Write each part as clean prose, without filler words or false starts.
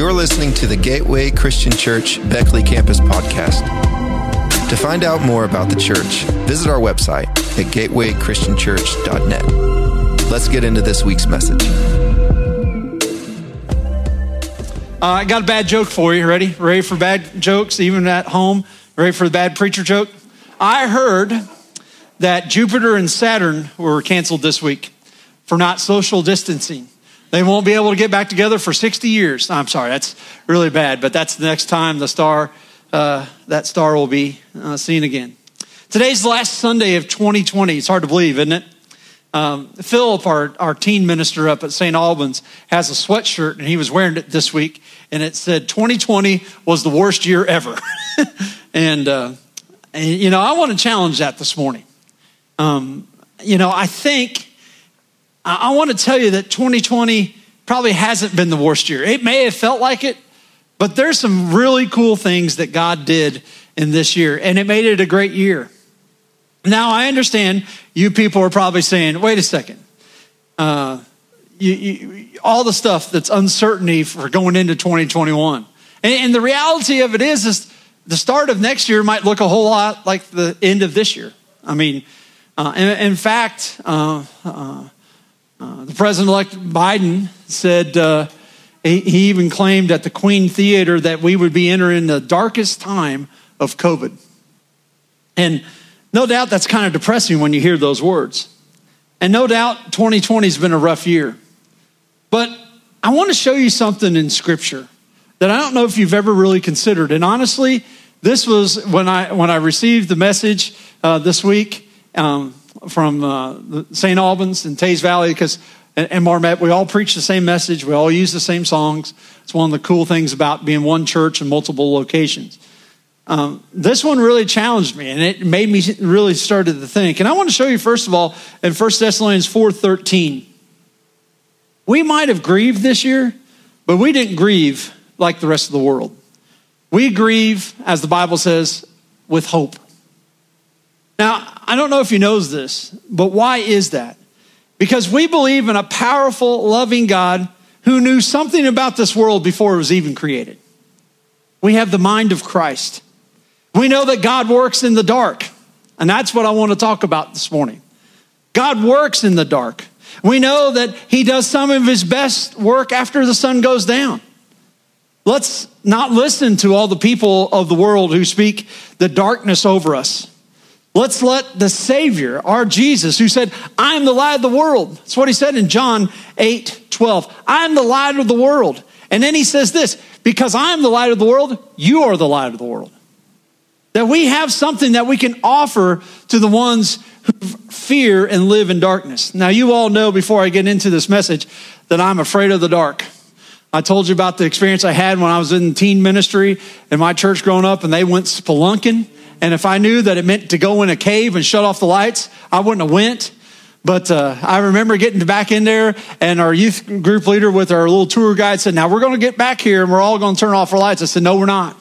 You're listening to the Gateway Christian Church Beckley Campus podcast. To find out more about the church, visit our website at gatewaychristianchurch.net. Let's get into this week's message. I got a bad joke for you. Ready? Ready for bad jokes, even at home? Ready for the bad preacher joke? I heard that Jupiter and Saturn were canceled this week for not social distancing. They won't be able to get back together for 60 years. I'm sorry, that's really bad, but that's the next time the star, that star will be seen again. Today's the last Sunday of 2020. It's hard to believe, isn't it? Philip, our teen minister up at St. Albans, has a sweatshirt, and he was wearing it this week, and it said 2020 was the worst year ever. And you know, I want to challenge that this morning. I want to tell you that 2020 probably hasn't been the worst year. It may have felt like it, but there's some really cool things that God did in this year, and it made it a great year. Now, I understand you people are probably saying, wait a second, all the stuff that's uncertainty for going into 2021. And the reality of it is the start of next year might look a whole lot like the end of this year. I mean, the president-elect Biden said, he even claimed at the Queen Theater that we would be entering the darkest time of COVID. And no doubt that's kind of depressing when you hear those words. And no doubt 2020 has been a rough year. But I want to show you something in Scripture that I don't know if you've ever really considered. And honestly, this was when I received the message this week from St. Albans and Taze Valley and Marmette. We all preach the same message. We all use the same songs. It's one of the cool things about being one church in multiple locations. This one really challenged me, and it made me really started to think. And I want to show you, first of all, in 1 Thessalonians 4:13. We might have grieved this year, but we didn't grieve like the rest of the world. We grieve, as the Bible says, with hope. Now, I don't know if you know this, but why is that? Because we believe in a powerful, loving God who knew something about this world before it was even created. We have the mind of Christ. We know that God works in the dark, and that's what I want to talk about this morning. God works in the dark. We know that he does some of his best work after the sun goes down. Let's not listen to all the people of the world who speak the darkness over us. Let's let the Savior, our Jesus, who said, I am the light of the world. That's what he said in John 8:12. I am the light of the world. And then he says this, because I am the light of the world, you are the light of the world. That we have something that we can offer to the ones who fear and live in darkness. Now, you all know before I get into this message that I'm afraid of the dark. I told you about the experience I had when I was in teen ministry in my church growing up, and they went spelunking. And if I knew that it meant to go in a cave and shut off the lights, I wouldn't have went. But I remember getting back in there, and our youth group leader with our little tour guide said, now we're going to get back here, and we're all going to turn off our lights. I said, no, we're not.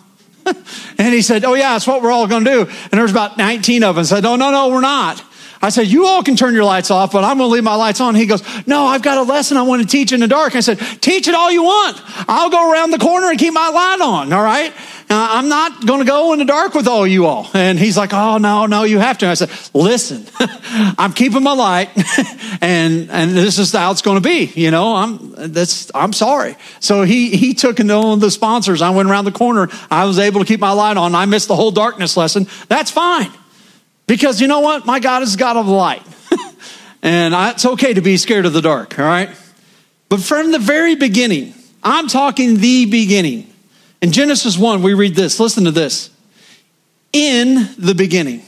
And he said, oh, yeah, that's what we're all going to do. And there was about 19 of us. I said, no, we're not. I said, you all can turn your lights off, but I'm going to leave my lights on. He goes, no, I've got a lesson I want to teach in the dark. I said, teach it all you want. I'll go around the corner and keep my light on, all right? I'm not going to go in the dark with all you all. And he's like, oh, no, you have to. And I said, listen, I'm keeping my light, and this is how it's going to be. You know, I'm sorry. So he took into all the sponsors. I went around the corner. I was able to keep my light on. I missed the whole darkness lesson. That's fine. Because you know what? My God is God of light. And it's okay to be scared of the dark, all right? But from the very beginning, I'm talking the beginning. In Genesis 1, we read this. Listen to this. In the beginning,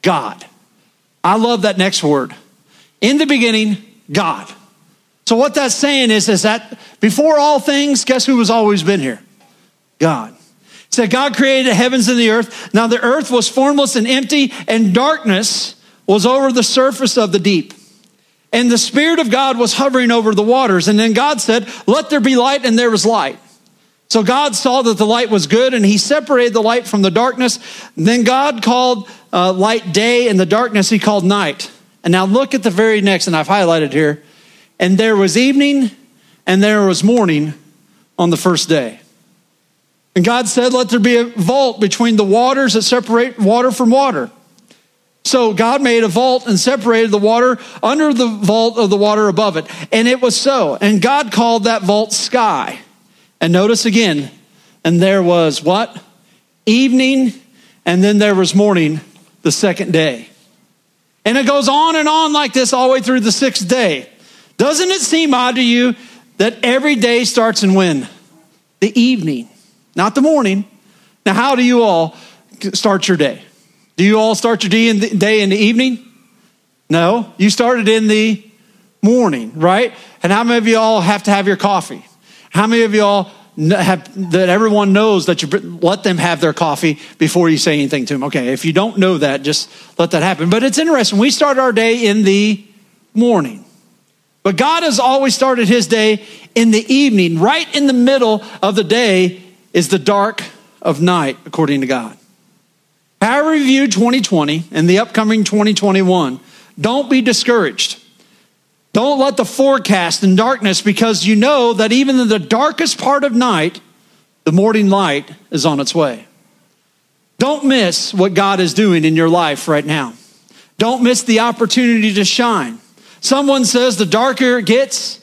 God. I love that next word. In the beginning, God. So what that's saying is that before all things, guess who has always been here? God. Said, God created the heavens and the earth. Now the earth was formless and empty, and darkness was over the surface of the deep. And the Spirit of God was hovering over the waters. And then God said, let there be light, and there was light. So God saw that the light was good, and he separated the light from the darkness. And then God called light day, and the darkness he called night. And now look at the very next, and I've highlighted here. And there was evening, and there was morning on the first day. And God said, let there be a vault between the waters that separate water from water. So God made a vault and separated the water under the vault of the water above it. And it was so. And God called that vault sky. And notice again, and there was what? Evening, and then there was morning the second day. And it goes on and on like this all the way through the sixth day. Doesn't it seem odd to you that every day starts in when? The evening, not the morning. Now, how do you all start your day? Do you all start your day in the evening? No, you started in the morning, right? And how many of you all have to have your coffee? How many of you all have, that everyone knows that you let them have their coffee before you say anything to them? Okay, if you don't know that, just let that happen. But it's interesting. We start our day in the morning. But God has always started his day in the evening. Right in the middle of the day is the dark of night, according to God. Power Review 2020 and the upcoming 2021, don't be discouraged. Don't let the forecast in darkness, because you know that even in the darkest part of night, the morning light is on its way. Don't miss what God is doing in your life right now. Don't miss the opportunity to shine. Someone says the darker it gets,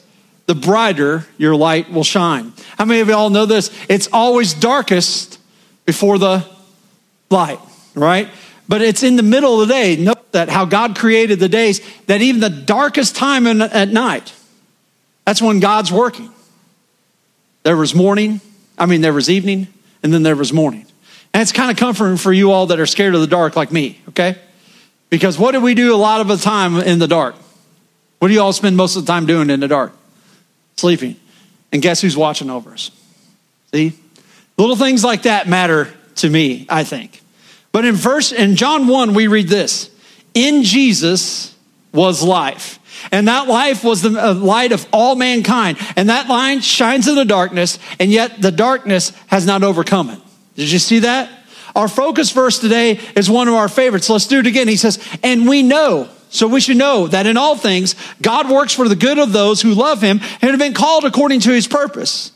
the brighter your light will shine. How many of y'all know this? It's always darkest before the light. Right? But it's in the middle of the day. Note that how God created the days, that even the darkest time at night, that's when God's working. There was evening, and then there was morning. And it's kind of comforting for you all that are scared of the dark like me, okay? Because what do we do a lot of the time in the dark? What do you all spend most of the time doing in the dark? Sleeping. And guess who's watching over us? See? Little things like that matter to me, I think. But in John 1, we read this: in Jesus was life, and that life was the light of all mankind. And that light shines in the darkness, and yet the darkness has not overcome it. Did you see that? Our focus verse today is one of our favorites. Let's do it again. He says, and we know, so we should know that in all things, God works for the good of those who love him and have been called according to his purpose.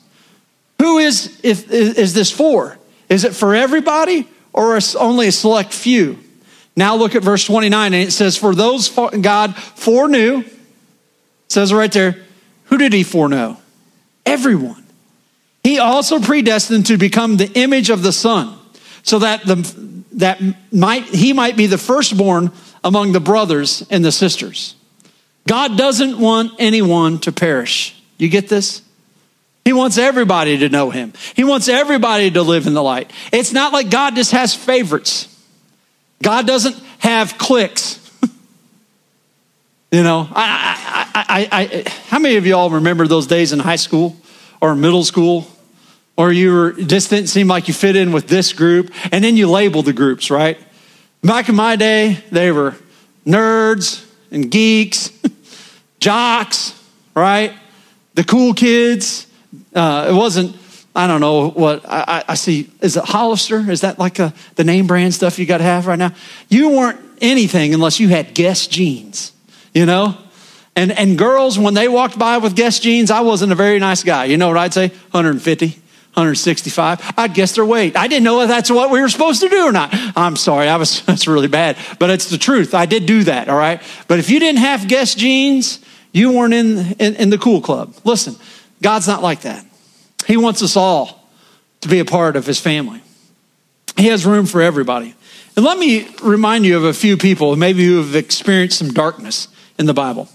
Who is this for? Is it for everybody? Or only a select few? Now look at verse 29, and it says, for those God foreknew, it says right there, who did he foreknow? Everyone. He also predestined to become the image of the Son, so that he might be the firstborn among the brothers and the sisters. God doesn't want anyone to perish. You get this? He wants everybody to know him. He wants everybody to live in the light. It's not like God just has favorites. God doesn't have cliques. You know, how many of y'all remember those days in high school or middle school, or you were distant, seemed like you fit in with this group, and then you label the groups, right? Back in my day, they were nerds and geeks, jocks, right? The cool kids. It wasn't, I don't know what I see. Is it Hollister? Is that like the name brand stuff you got to have right now? You weren't anything unless you had Guess jeans, you know? And girls, when they walked by with Guess jeans, I wasn't a very nice guy. You know what I'd say? 150, 165. I'd guess their weight. I didn't know if that's what we were supposed to do or not. I'm sorry. That's really bad, but it's the truth. I did do that, all right? But if you didn't have Guess jeans, you weren't in the cool club. Listen. God's not like that. He wants us all to be a part of his family. He has room for everybody. And let me remind you of a few people, maybe who have experienced some darkness in the Bible.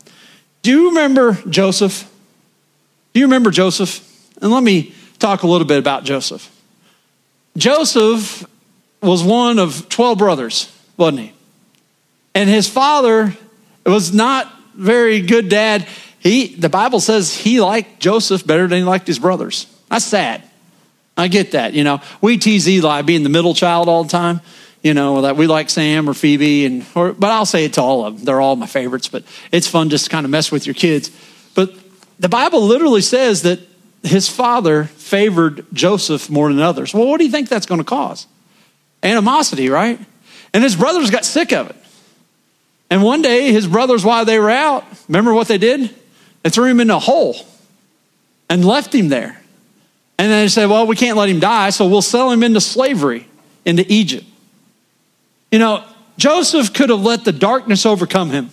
Do you remember Joseph? And let me talk a little bit about Joseph. Joseph was one of 12 brothers, wasn't he? And his father was not a very good dad. The Bible says he liked Joseph better than he liked his brothers. That's sad. I get that, you know. We tease Eli being the middle child all the time, you know, that we like Sam or Phoebe, but I'll say it to all of them. They're all my favorites, but it's fun just to kind of mess with your kids. But the Bible literally says that his father favored Joseph more than others. Well, what do you think that's going to cause? Animosity, right? And his brothers got sick of it. And one day, his brothers, while they were out, remember what they did? They threw him in a hole and left him there. And they said, well, we can't let him die, so we'll sell him into slavery, into Egypt. You know, Joseph could have let the darkness overcome him.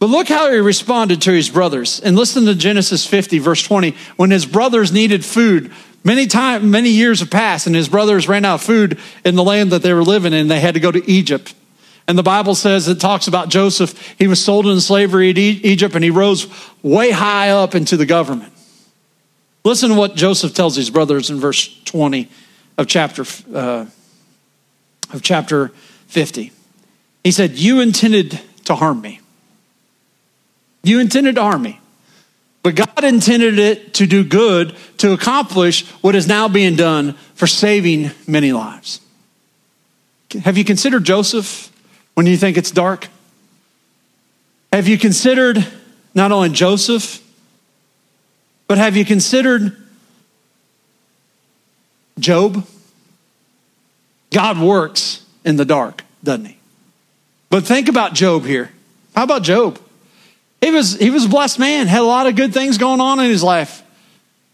But look how he responded to his brothers. And listen to Genesis 50, verse 20. When his brothers needed food, many years have passed, and his brothers ran out of food in the land that they were living in. They had to go to Egypt. And the Bible says, it talks about Joseph. He was sold into slavery in Egypt, and he rose way high up into the government. Listen to what Joseph tells his brothers in verse 20 of chapter 50. He said, you intended to harm me. You intended to harm me, but God intended it to do good, to accomplish what is now being done for saving many lives. Have you considered Joseph when you think it's dark? Have you considered not only Joseph, but have you considered Job? God works in the dark, doesn't he? But think about Job here. How about Job? He was a blessed man, had a lot of good things going on in his life.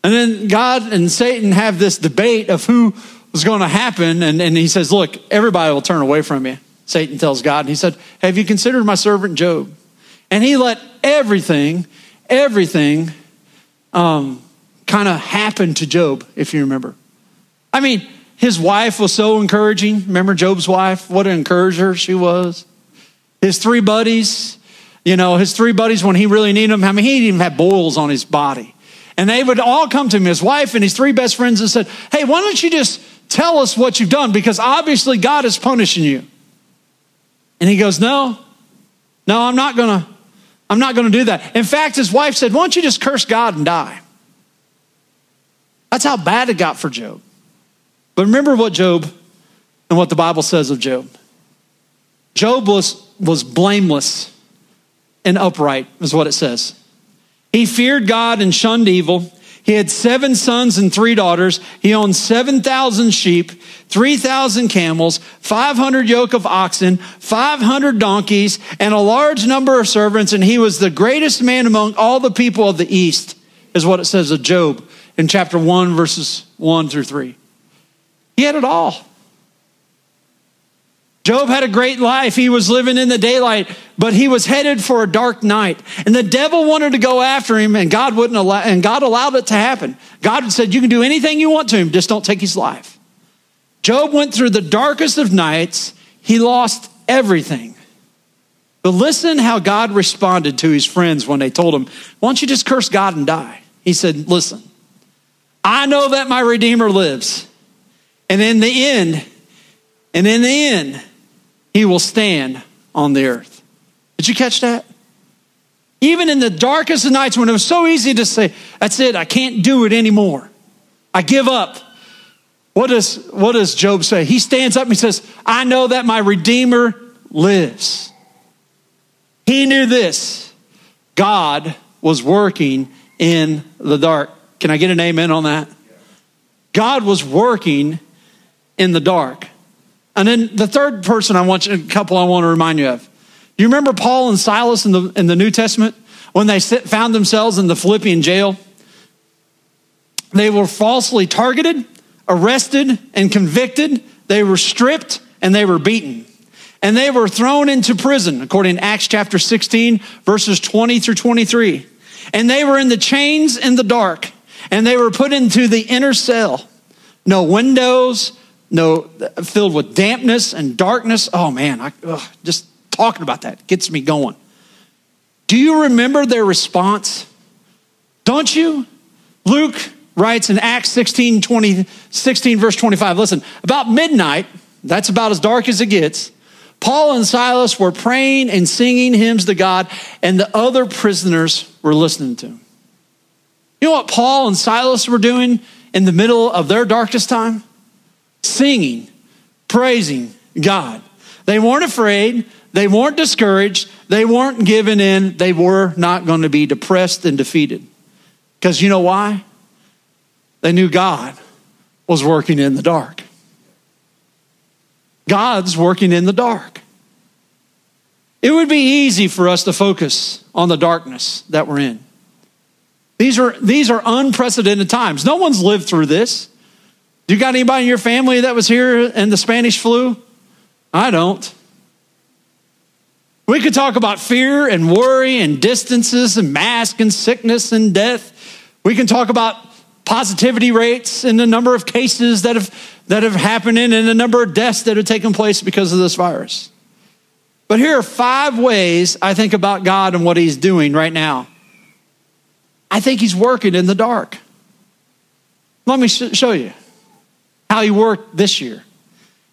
And then God and Satan have this debate of who was going to happen. And he says, look, everybody will turn away from you. Satan tells God, and he said, have you considered my servant Job? And he let everything kind of happened to Job, if you remember. I mean, his wife was so encouraging. Remember Job's wife? What an encourager she was. His three buddies, when he really needed them, I mean, he even had boils on his body. And they would all come to him, his wife and his three best friends, and said, hey, why don't you just tell us what you've done? Because obviously God is punishing you. And he goes, no, I'm not going to do that. In fact, his wife said, why don't you just curse God and die? That's how bad it got for Job. But remember what Job and what the Bible says of Job. Job was blameless and upright is what it says. He feared God and shunned evil. He had 7 sons and 3 daughters. He owned 7,000 sheep, 3,000 camels, 500 yoke of oxen, 500 donkeys, and a large number of servants. And he was the greatest man among all the people of the East, is what it says of Job in chapter 1, verses 1 through 3. He had it all. Job had a great life. He was living in the daylight, but he was headed for a dark night. And the devil wanted to go after him, and God wouldn't allow, and God allowed it to happen. God said, you can do anything you want to him, just don't take his life. Job went through the darkest of nights. He lost everything. But listen how God responded to his friends when they told him, why don't you just curse God and die? He said, listen, I know that my Redeemer lives. And in the end, he will stand on the earth. Did you catch that? Even in the darkest of nights when it was so easy to say, that's it, I can't do it anymore. I give up. What does Job say? He stands up and he says, I know that my Redeemer lives. He knew this. God was working in the dark. Can I get an amen on that? God was working in the dark. And then the third person I want to remind you of. You remember Paul and Silas in the New Testament when they found themselves in the Philippian jail? They were falsely targeted, arrested, and convicted. They were stripped and they were beaten. And they were thrown into prison, according to Acts chapter 16, verses 20 through 23. And they were in the chains in the dark, and they were put into the inner cell. No windows, filled with dampness and darkness. Oh man, just talking about that gets me going. Do you remember their response? Don't you? Luke writes in Acts 16, verse 25, listen, about midnight, that's about as dark as it gets, Paul and Silas were praying and singing hymns to God, and the other prisoners were listening to him. You know what Paul and Silas were doing in the middle of their darkest time? Singing, praising God. They weren't afraid. They weren't discouraged. They weren't given in. They were not going to be depressed and defeated. Because you know why? They knew God was working in the dark. God's working in the dark. It would be easy for us to focus on the darkness that we're in. The These are unprecedented times. No one's lived through this. Do you got anybody in your family that was here in the Spanish flu? I don't. We could talk about fear and worry and distances and masks and sickness and death. We can talk about positivity rates and the number of cases that have happened and the number of deaths that have taken place because of this virus. But here are 5 ways I think about God and what he's doing right now. I think he's working in the dark. Let me show you how he worked this year.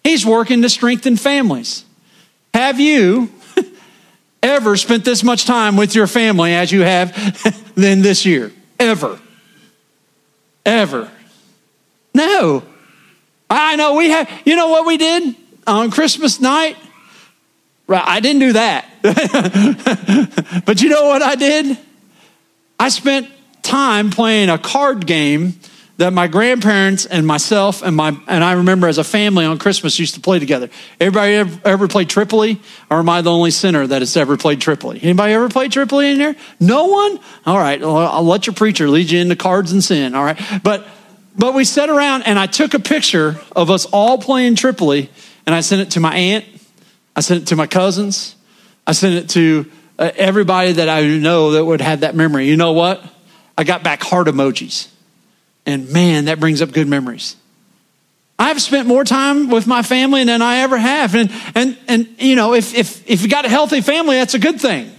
He's working to strengthen families. Have you ever spent this much time with your family as you have than this year? Ever? No. I know we have. You know what we did on Christmas night? Right, I didn't do that. But you know what I did? I spent time playing a card game that my grandparents and myself and I remember as a family on Christmas used to play together. Everybody ever played Tripoli? Or am I the only sinner that has ever played Tripoli? Anybody ever played Tripoli in here? No one? All right, I'll let your preacher lead you into cards and sin, all right? But we sat around and I took a picture of us all playing Tripoli and I sent it to my aunt, I sent it to my cousins, I sent it to everybody that I know that would have that memory. You know what? I got back heart emojis. And man, that brings up good memories. I've spent more time with my family than I ever have. And you know, if you got a healthy family, that's a good thing.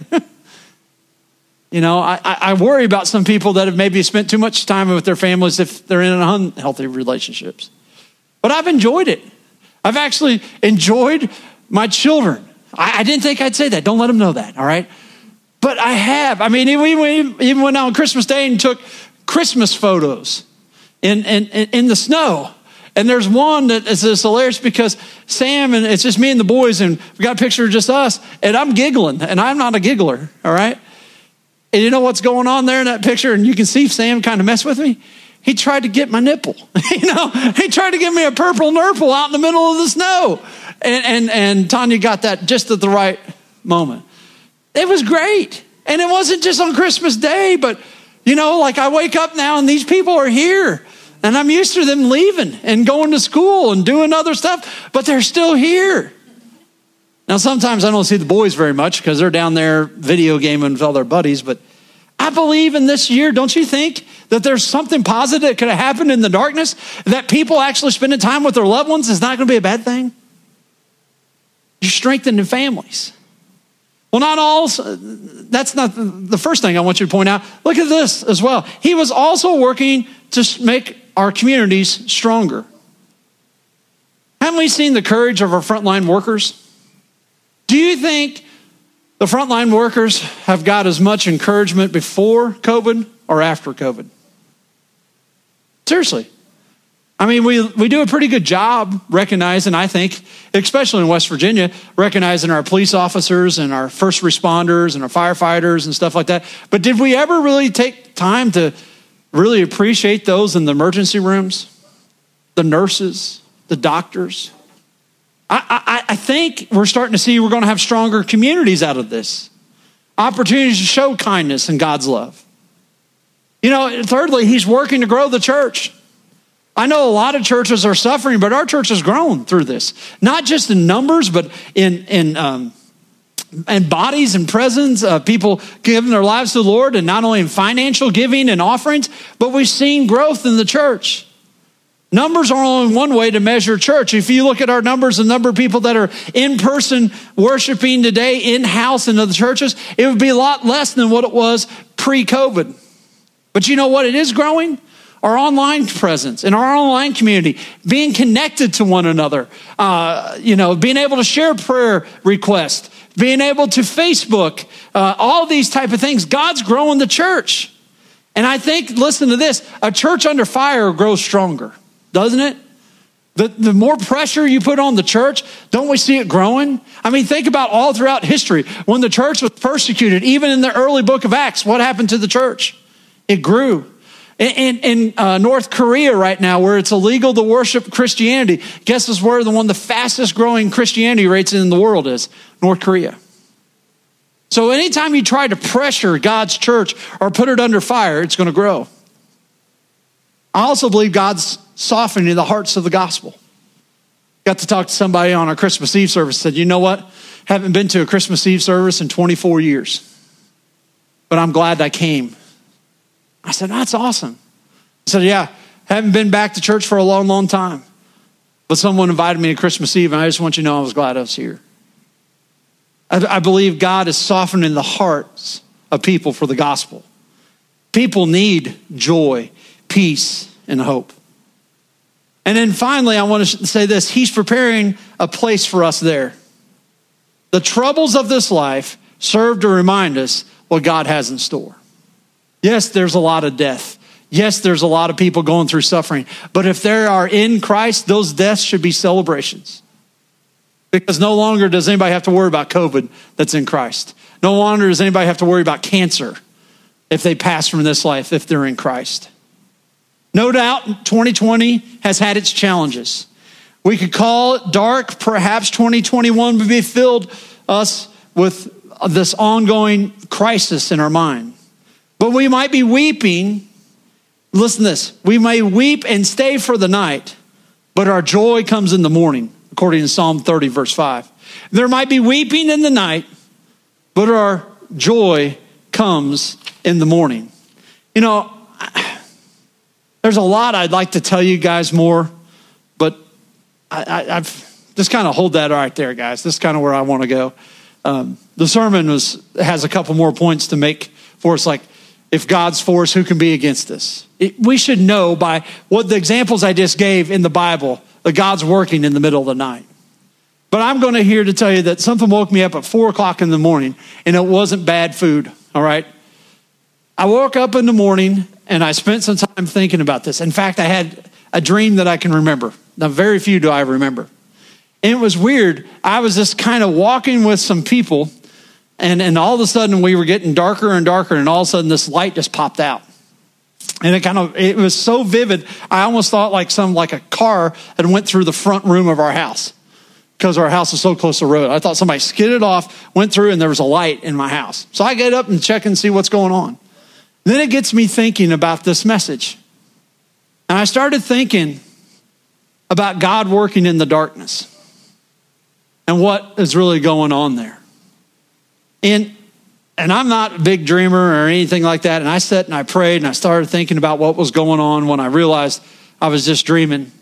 You know, I worry about some people that have maybe spent too much time with their families if they're in unhealthy relationships. But I've enjoyed it. I've actually enjoyed my children. I didn't think I'd say that. Don't let them know that, all right? But I have. I mean, even went out on Christmas Day and took Christmas photos in the snow. And there's one that is just hilarious because Sam and it's just me and the boys and we got a picture of just us and I'm giggling and I'm not a giggler, all right? And you know what's going on there in that picture? And you can see Sam kind of mess with me. He tried to get my nipple, you know? He tried to give me a purple nurple out in the middle of the snow. And Tanya got that just at the right moment. It was great. And it wasn't just on Christmas Day, but you know, like I wake up now and these people are here and I'm used to them leaving and going to school and doing other stuff, but they're still here. Now, sometimes I don't see the boys very much because they're down there video gaming with all their buddies, but I believe in this year, don't you think, that there's something positive that could have happened in the darkness, that people actually spending time with their loved ones is not going to be a bad thing? You're strengthening families. Well, not all, that's not the first thing I want you to point out. Look at this as well. He was also working to make our communities stronger. Haven't we seen the courage of our frontline workers? Do you think the frontline workers have got as much encouragement before COVID or after COVID? Seriously. I mean, we do a pretty good job recognizing, I think, especially in West Virginia, recognizing our police officers and our first responders and our firefighters and stuff like that. But did we ever really take time to really appreciate those in the emergency rooms, the nurses, the doctors? I think we're starting to see we're going to have stronger communities out of this. Opportunities to show kindness and God's love. You know, thirdly, he's working to grow the church. I know a lot of churches are suffering, but our church has grown through this. Not just in numbers, but in bodies and presence, people giving their lives to the Lord, and not only in financial giving and offerings, but we've seen growth in the church. Numbers are only one way to measure church. If you look at our numbers, the number of people that are in person worshiping today, in-house in other churches, it would be a lot less than what it was pre-COVID. But you know what? It is growing. Our online presence, in our online community, being connected to one another, you know, being able to share prayer requests, being able to Facebook, all these type of things. God's growing the church. And I think, listen to this, a church under fire grows stronger, doesn't it? The more pressure you put on the church, don't we see it growing? I mean, think about all throughout history. When the church was persecuted, even in the early book of Acts, what happened to the church? It grew. In North Korea right now, where it's illegal to worship Christianity, guess is where one of the fastest growing Christianity rates in the world is? North Korea. So anytime you try to pressure God's church or put it under fire, it's going to grow. I also believe God's softening the hearts of the gospel. Got to talk to somebody on our Christmas Eve service, said, you know what? Haven't been to a Christmas Eve service in 24 years. But I'm glad I came. I said, that's awesome. I said, yeah, haven't been back to church for a long, long time. But someone invited me to Christmas Eve, and I just want you to know I was glad I was here. I believe God is softening the hearts of people for the gospel. People need joy, peace, and hope. And then finally, I want to say this. He's preparing a place for us there. The troubles of this life serve to remind us what God has in store. Yes, there's a lot of death. Yes, there's a lot of people going through suffering. But if they are in Christ, those deaths should be celebrations. Because no longer does anybody have to worry about COVID that's in Christ. No longer does anybody have to worry about cancer if they pass from this life, if they're in Christ. No doubt 2020 has had its challenges. We could call it dark. Perhaps 2021 would be filled us with this ongoing crisis in our mind. But we might be weeping. Listen to this. We may weep and stay for the night, but our joy comes in the morning, according to Psalm 30, verse 5. There might be weeping in the night, but our joy comes in the morning. You know, there's a lot I'd like to tell you guys more, but I've just kind of hold that right there, guys. This is kind of where I want to go. The sermon has a couple more points to make for us, like, if God's for us, who can be against us? We should know by what the examples I just gave in the Bible that God's working in the middle of the night. But I'm going to here to tell you that something woke me up at 4 o'clock in the morning, and it wasn't bad food, all right? I woke up in the morning, and I spent some time thinking about this. In fact, I had a dream that I can remember. Now, very few do I remember. And it was weird. I was just kind of walking with some people, And all of a sudden, we were getting darker and darker, and all of a sudden, this light just popped out. And it was so vivid, I almost thought like a car had went through the front room of our house, because our house was so close to the road. I thought somebody skidded off, went through, and there was a light in my house. So I get up and check and see what's going on. Then it gets me thinking about this message. And I started thinking about God working in the darkness and what is really going on there. And I'm not a big dreamer or anything like that. And I sat and I prayed and I started thinking about what was going on when I realized I was just dreaming.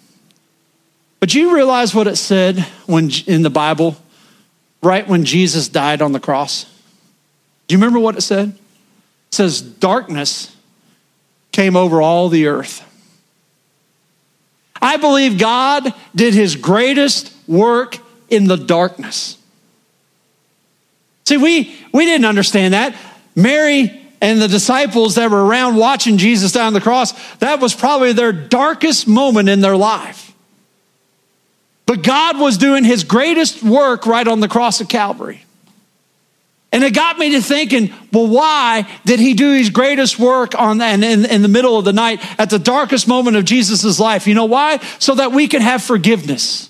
But you realize what it said when in the Bible, right when Jesus died on the cross? Do you remember what it said? It says, darkness came over all the earth. I believe God did his greatest work in the darkness. See, we didn't understand that. Mary and the disciples that were around watching Jesus die on the cross, that was probably their darkest moment in their life. But God was doing his greatest work right on the cross of Calvary. And it got me to thinking, well, why did he do his greatest work in the middle of the night at the darkest moment of Jesus' life? You know why? So that we could have forgiveness.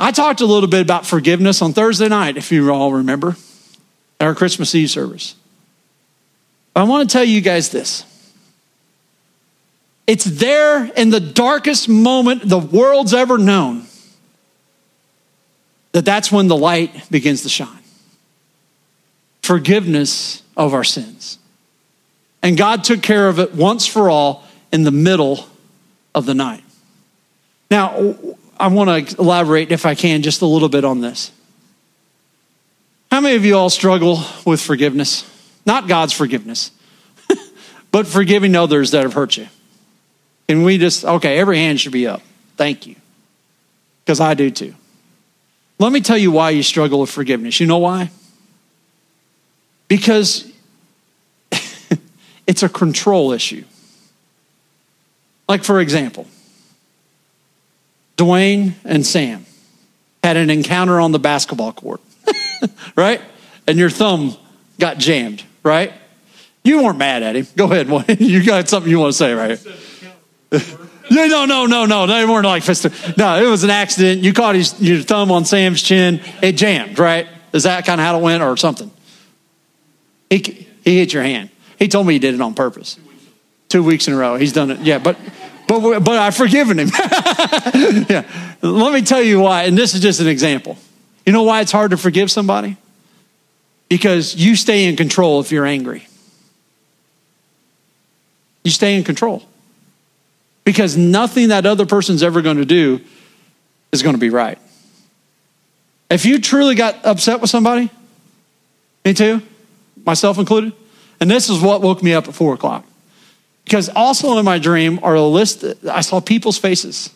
I talked a little bit about forgiveness on Thursday night, if you all remember, at our Christmas Eve service. I want to tell you guys this. It's there in the darkest moment the world's ever known that's when the light begins to shine. Forgiveness of our sins. And God took care of it once for all in the middle of the night. Now, I want to elaborate, if I can, just a little bit on this. How many of you all struggle with forgiveness? Not God's forgiveness, but forgiving others that have hurt you. Can we just, okay, every hand should be up. Thank you. Because I do too. Let me tell you why you struggle with forgiveness. You know why? Because it's a control issue. Like, for example, Dwayne and Sam had an encounter on the basketball court, right? And your thumb got jammed, right? You weren't mad at him. Go ahead. You got something you want to say, right? No. They weren't like fisted. No, it was an accident. You caught your thumb on Sam's chin. It jammed, right? Is that kind of how it went or something? He hit your hand. He told me he did it on purpose. 2 weeks in a row. He's done it. Yeah, but I've forgiven him. Yeah. Let me tell you why, and this is just an example. You know why it's hard to forgive somebody? Because you stay in control if you're angry. You stay in control. Because nothing that other person's ever going to do is going to be right. If you truly got upset with somebody, me too, myself included, and this is what woke me up at 4 o'clock. Because also in my dream are a list, I saw people's faces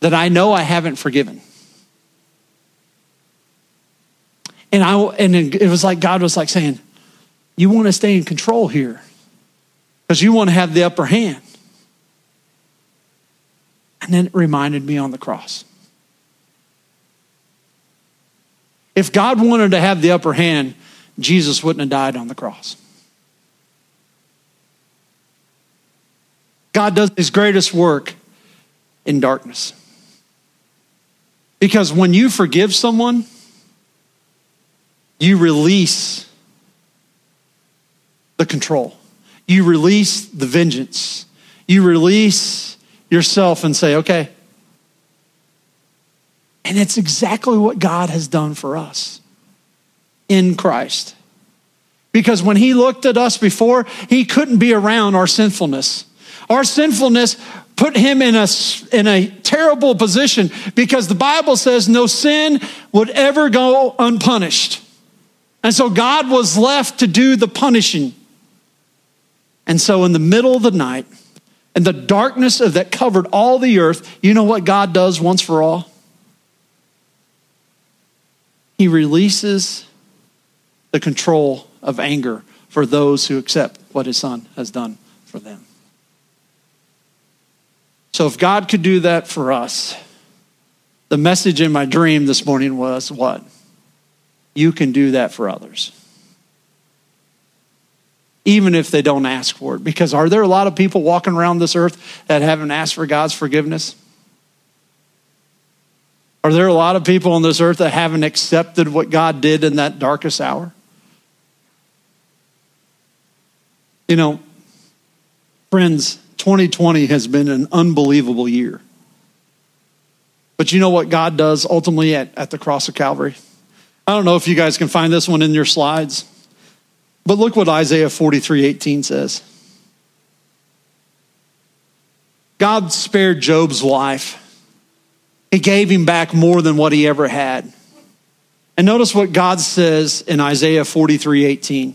that I know I haven't forgiven. And it was like God was like saying, you want to stay in control here because you want to have the upper hand. And then it reminded me on the cross. If God wanted to have the upper hand, Jesus wouldn't have died on the cross. God does his greatest work in darkness. Because when you forgive someone, you release the control. You release the vengeance. You release yourself and say, okay. And it's exactly what God has done for us in Christ. Because when he looked at us before, he couldn't be around our sinfulness. Our sinfulness put him in a terrible position because the Bible says no sin would ever go unpunished. And so God was left to do the punishing. And so in the middle of the night, in the darkness that covered all the earth, you know what God does once for all? He releases the control of anger for those who accept what his son has done for them. So if God could do that for us, the message in my dream this morning was what? You can do that for others. Even if they don't ask for it. Because are there a lot of people walking around this earth that haven't asked for God's forgiveness? Are there a lot of people on this earth that haven't accepted what God did in that darkest hour? You know, friends, 2020 has been an unbelievable year. But you know what God does ultimately at the cross of Calvary? I don't know if you guys can find this one in your slides, but look what Isaiah 43:18 says. God spared Job's life. He gave him back more than what he ever had. And notice what God says in Isaiah 43:18.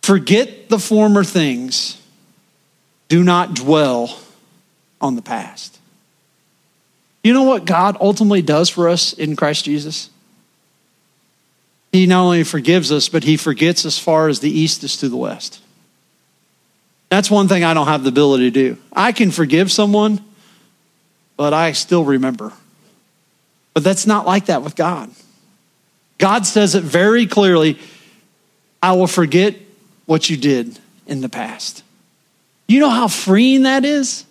Forget the former things. Do not dwell on the past. You know what God ultimately does for us in Christ Jesus? He not only forgives us, but he forgets as far as the east is to the west. That's one thing I don't have the ability to do. I can forgive someone, but I still remember. But that's not like that with God. God says it very clearly, I will forget what you did in the past. You know how freeing that is?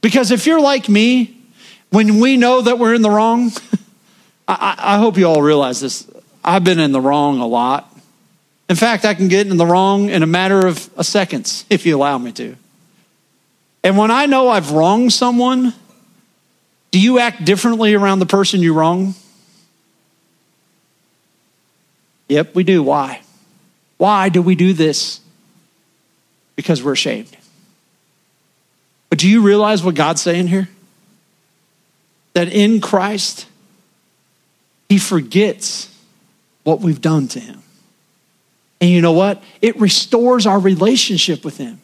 Because if you're like me, when we know that we're in the wrong, I hope you all realize this. I've been in the wrong a lot. In fact, I can get in the wrong in a matter of seconds, if you allow me to. And when I know I've wronged someone, do you act differently around the person you wrong? Yep, we do. Why? Why do we do this? Because we're ashamed. But do you realize what God's saying here? That in Christ, he forgets what we've done to him. And you know what? It restores our relationship with him.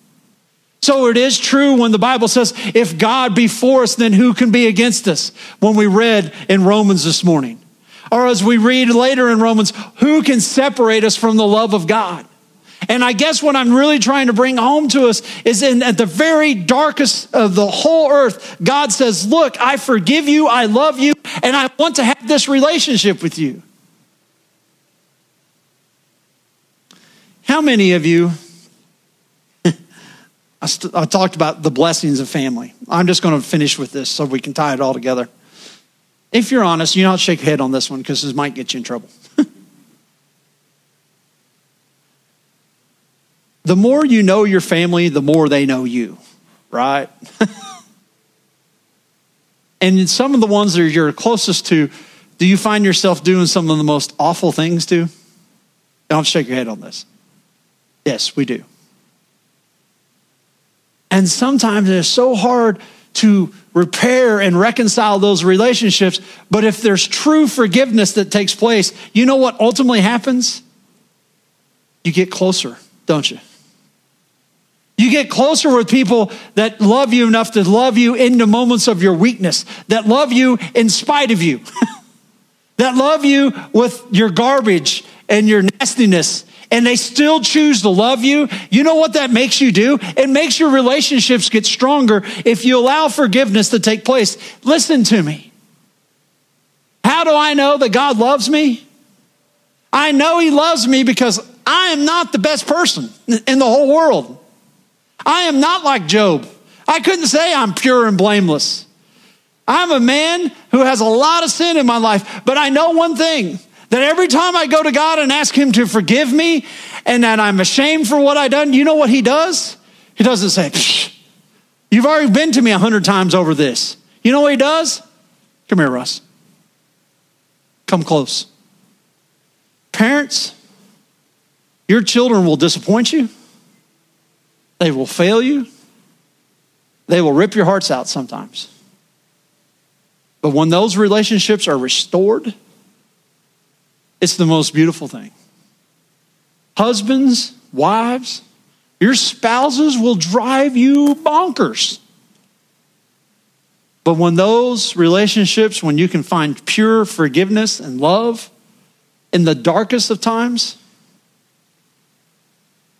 So it is true when the Bible says, if God be for us, then who can be against us? When we read in Romans this morning. Or as we read later in Romans, who can separate us from the love of God? And I guess what I'm really trying to bring home to us is at the very darkest of the whole earth, God says, look, I forgive you, I love you, and I want to have this relationship with you. How many of you, I talked about the blessings of family. I'm just going to finish with this so we can tie it all together. If you're honest, you don't have to shake your head on this one because this might get you in trouble. The more you know your family, the more they know you, right? And in some of the ones that you're closest to, do you find yourself doing some of the most awful things to? Don't have to shake your head on this. Yes, we do. And sometimes it's so hard to repair and reconcile those relationships. But if there's true forgiveness that takes place, you know what ultimately happens? You get closer, don't you? You get closer with people that love you enough to love you in the moments of your weakness, that love you in spite of you, that love you with your garbage and your nastiness, and they still choose to love you. You know what that makes you do? It makes your relationships get stronger if you allow forgiveness to take place. Listen to me. How do I know that God loves me? I know He loves me because I am not the best person in the whole world. I am not like Job. I couldn't say I'm pure and blameless. I'm a man who has a lot of sin in my life, but I know one thing, that every time I go to God and ask Him to forgive me and that I'm ashamed for what I've done, you know what He does? He doesn't say, you've already been to me 100 times over this. You know what He does? Come here, Russ. Come close. Parents, your children will disappoint you. They will fail you. They will rip your hearts out sometimes. But when those relationships are restored, it's the most beautiful thing. Husbands, wives, your spouses will drive you bonkers. But when those relationships, when you can find pure forgiveness and love in the darkest of times,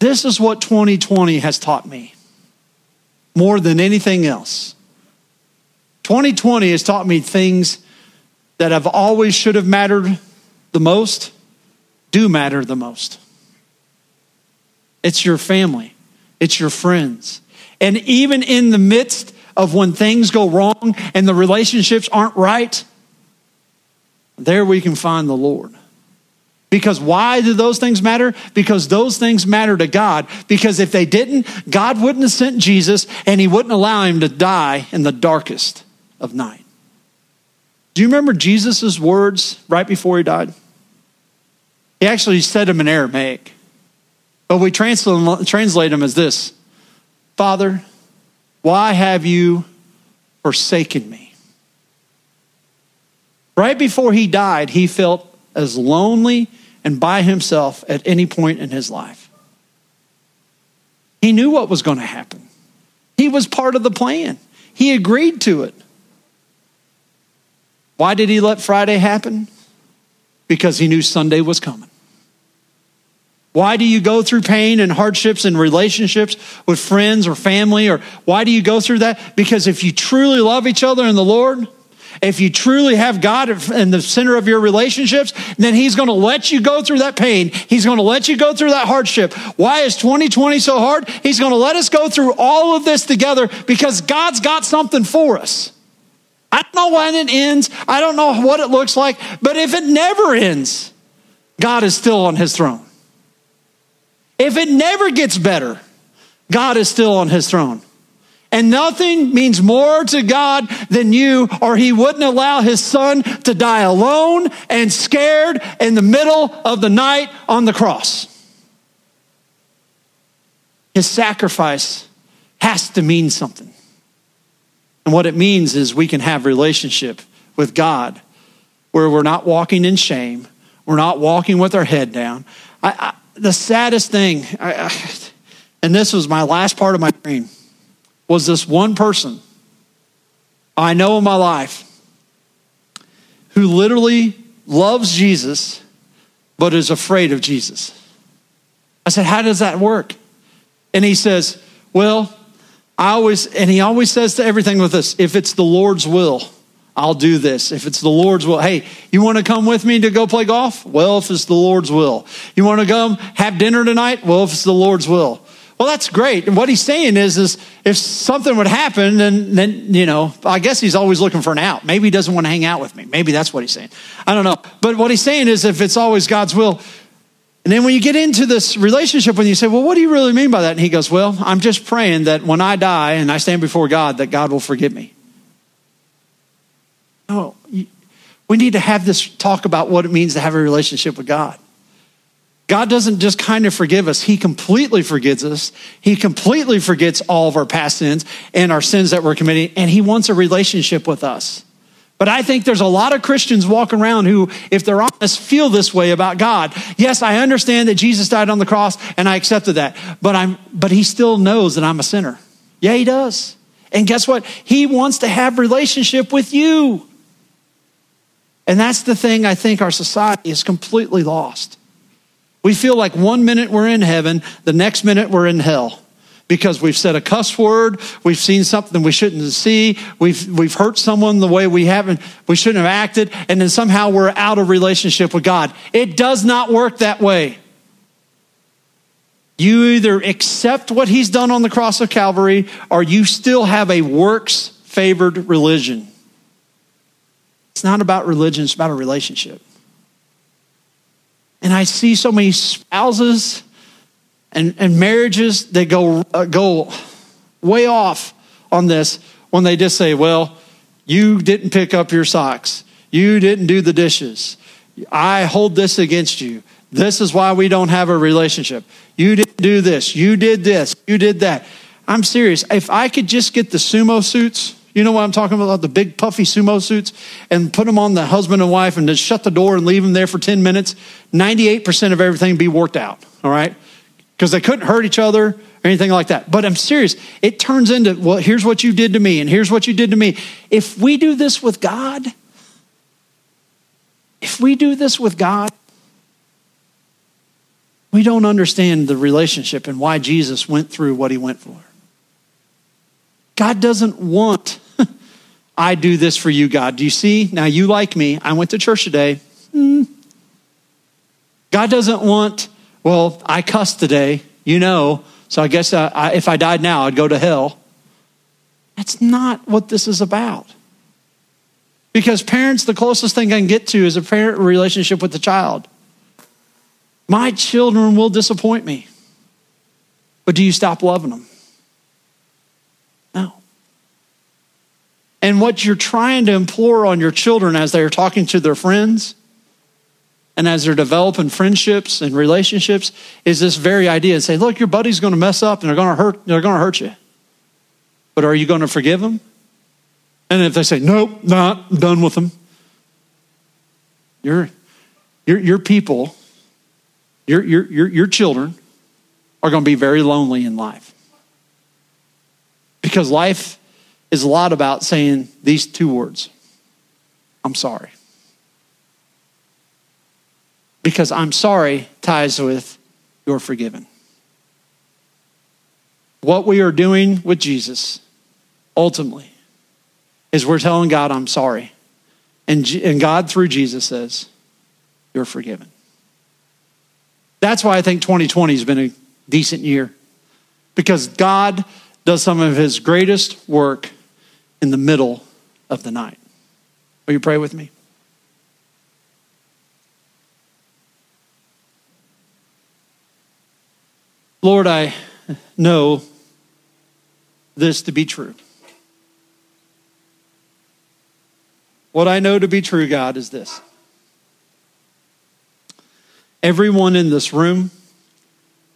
this is what 2020 has taught me more than anything else. 2020 has taught me things that have always should have mattered the most, do matter the most. It's your family. It's your friends. And even in the midst of when things go wrong and the relationships aren't right, there we can find the Lord. Because why do those things matter? Because those things matter to God. Because if they didn't, God wouldn't have sent Jesus and He wouldn't allow Him to die in the darkest of night. Do you remember Jesus' words right before He died? He actually said them in Aramaic, but we translate them as this: Father, why have you forsaken me? Right before He died, He felt as lonely and by Himself at any point in His life. He knew what was going to happen. He was part of the plan. He agreed to it. Why did He let Friday happen? Because He knew Sunday was coming. Why do you go through pain and hardships in relationships with friends or family? Or why do you go through that? Because if you truly love each other in the Lord, if you truly have God in the center of your relationships, then He's going to let you go through that pain. He's going to let you go through that hardship. Why is 2020 so hard? He's going to let us go through all of this together because God's got something for us. I don't know when it ends. I don't know what it looks like. But if it never ends, God is still on His throne. If it never gets better, God is still on His throne. And nothing means more to God than you, or He wouldn't allow His Son to die alone and scared in the middle of the night on the cross. His sacrifice has to mean something. And what it means is we can have relationship with God where we're not walking in shame. We're not walking with our head down. The saddest thing, and this was my last part of my dream, was this one person I know in my life who literally loves Jesus but is afraid of Jesus. I said, how does that work? And he says, well, he always says to everything with us, if it's the Lord's will, I'll do this. If it's the Lord's will, hey, you want to come with me to go play golf? Well, if it's the Lord's will. You want to come have dinner tonight? Well, if it's the Lord's will. Well, that's great. And what he's saying is if something would happen, then you know, I guess he's always looking for an out. Maybe he doesn't want to hang out with me. Maybe that's what he's saying. I don't know. But what he's saying is if it's always God's will, and then when you get into this relationship, when you say, well, what do you really mean by that? And he goes, well, I'm just praying that when I die and I stand before God, that God will forgive me. No, we need to have this talk about what it means to have a relationship with God. God doesn't just kind of forgive us. He completely forgives us. He completely forgets all of our past sins and our sins that we're committing, and he wants a relationship with us. But I think there's a lot of Christians walking around who, if they're honest, feel this way about God. Yes, I understand that Jesus died on the cross, and I accepted that, but he still knows that I'm a sinner. Yeah, he does. And guess what? He wants to have relationship with you. And that's the thing I think our society is completely lost. We feel like one minute we're in heaven, the next minute we're in hell. Because we've said a cuss word, we've seen something we shouldn't see, we've hurt someone the way we shouldn't have acted, and then somehow we're out of relationship with God. It does not work that way. You either accept what he's done on the cross of Calvary, or you still have a works-favored religion. It's not about religion, it's about a relationship. And I see so many spouses and marriages that go way off on this when they just say, well, you didn't pick up your socks. You didn't do the dishes. I hold this against you. This is why we don't have a relationship. You didn't do this. You did this. You did that. I'm serious. If I could just get the sumo suits, you know what I'm talking about, the big puffy sumo suits, and put them on the husband and wife and just shut the door and leave them there for 10 minutes, 98% of everything would be worked out, all right? Because they couldn't hurt each other or anything like that. But I'm serious. It turns into, well, here's what you did to me, and here's what you did to me. If we do this with God, we don't understand the relationship and why Jesus went through what he went for. God doesn't want, I do this for you, God. Do you see? Now you like me. I went to church today. God doesn't want, well, I cussed today, you know, so I guess if I died now, I'd go to hell. That's not what this is about. Because parents, the closest thing I can get to is a parent relationship with the child. My children will disappoint me. But do you stop loving them? No. And what you're trying to implore on your children as they're talking to their friends and as they're developing friendships and relationships, is this very idea and say, look, your buddy's going to mess up and they're going to hurt you. But are you going to forgive them? And if they say, nope, not, I'm done with them. Your people, your children are going to be very lonely in life. Because life is a lot about saying these two words, I'm sorry. Because I'm sorry ties with you're forgiven. What we are doing with Jesus, ultimately, is we're telling God, I'm sorry. And God, through Jesus, says, you're forgiven. That's why I think 2020 has been a decent year. Because God does some of his greatest work in the middle of the night. Will you pray with me? Lord, I know this to be true. What I know to be true, God, is this. Everyone in this room,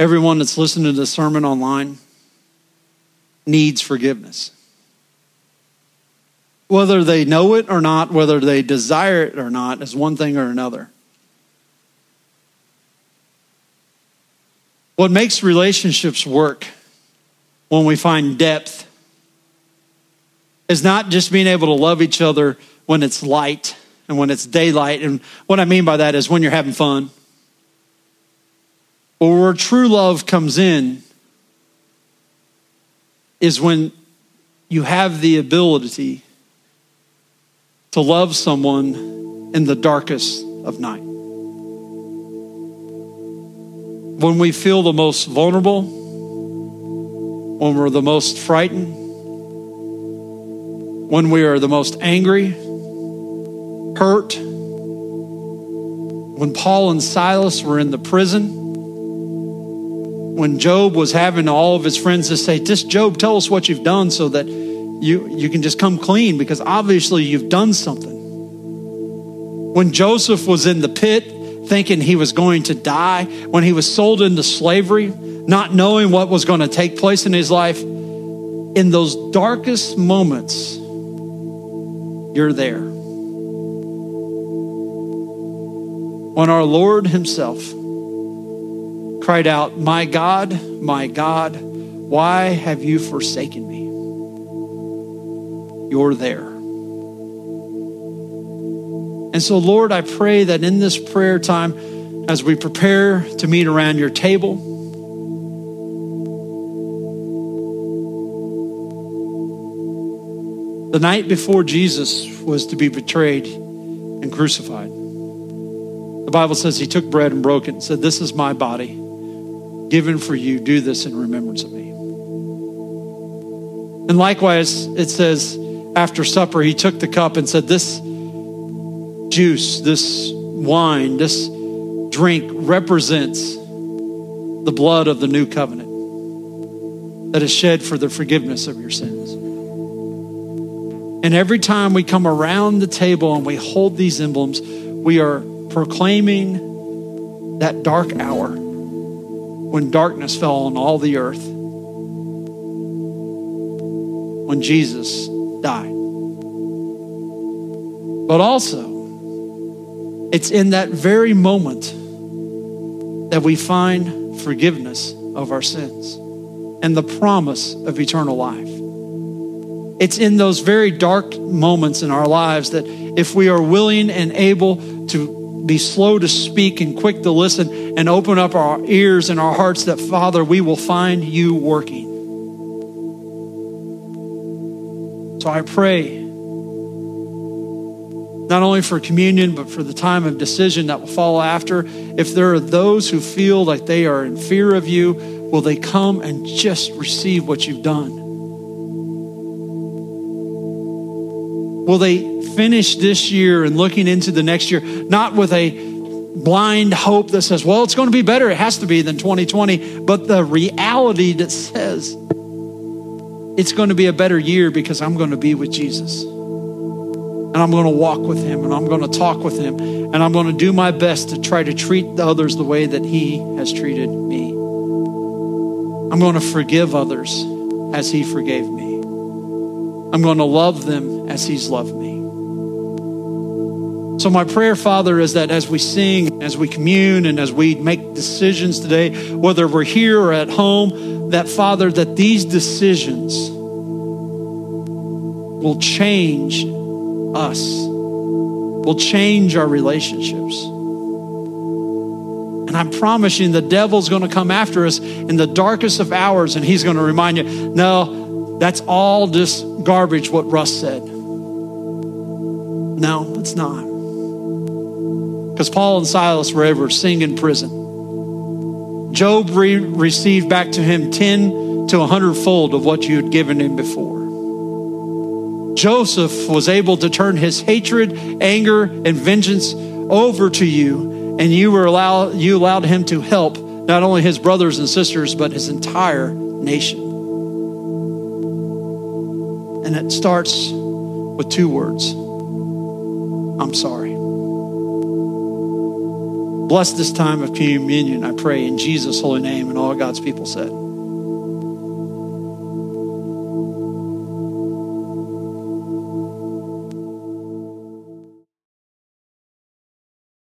everyone that's listening to this sermon online needs forgiveness. Whether they know it or not, whether they desire it or not, is one thing or another. What makes relationships work when we find depth is not just being able to love each other when it's light and when it's daylight. And what I mean by that is when you're having fun. Or where true love comes in is when you have the ability to love someone in the darkest of night. When we feel the most vulnerable, when we're the most frightened, when we are the most angry, hurt, when Paul and Silas were in the prison, when Job was having all of his friends to say, just Job, tell us what you've done so that you can just come clean because obviously you've done something. When Joseph was in the pit thinking he was going to die, when he was sold into slavery, not knowing what was going to take place in his life, in those darkest moments, you're there. When our Lord himself cried out, "My God, my God, why have you forsaken me?" You're there. And so, Lord, I pray that in this prayer time, as we prepare to meet around your table, the night before Jesus was to be betrayed and crucified, the Bible says he took bread and broke it and said, "This is my body given for you. Do this in remembrance of me." And likewise, it says after supper, he took the cup and said, "This juice, this wine, this drink represents the blood of the new covenant that is shed for the forgiveness of your sins." And every time we come around the table and we hold these emblems, we are proclaiming that dark hour when darkness fell on all the earth, when Jesus died. But also, it's in that very moment that we find forgiveness of our sins and the promise of eternal life. It's in those very dark moments in our lives that if we are willing and able to be slow to speak and quick to listen and open up our ears and our hearts, that Father, we will find you working. So I pray not only for communion, but for the time of decision that will follow after. If there are those who feel like they are in fear of you, will they come and just receive what you've done? Will they finish this year and looking into the next year, not with a blind hope that says, well, it's going to be better, it has to be, than 2020, but the reality that says it's going to be a better year because I'm going to be with Jesus. And I'm going to walk with him, and I'm going to talk with him, and I'm going to do my best to try to treat the others the way that he has treated me. I'm going to forgive others as he forgave me. I'm going to love them as he's loved me. So my prayer, Father, is that as we sing, as we commune, and as we make decisions today, whether we're here or at home, that, Father, that these decisions will change us, will change our relationships. And I'm promising the devil's going to come after us in the darkest of hours, and he's going to remind you, no, that's all just garbage what Russ said. No, it's not. Because Paul and Silas were ever sing in prison. Job received back to him 10 to 100-fold of what you had given him before. Joseph was able to turn his hatred, anger, and vengeance over to you, and you allowed him to help not only his brothers and sisters, but his entire nation. And it starts with two words: I'm sorry. Bless this time of communion, I pray in Jesus' holy name, and all God's people said.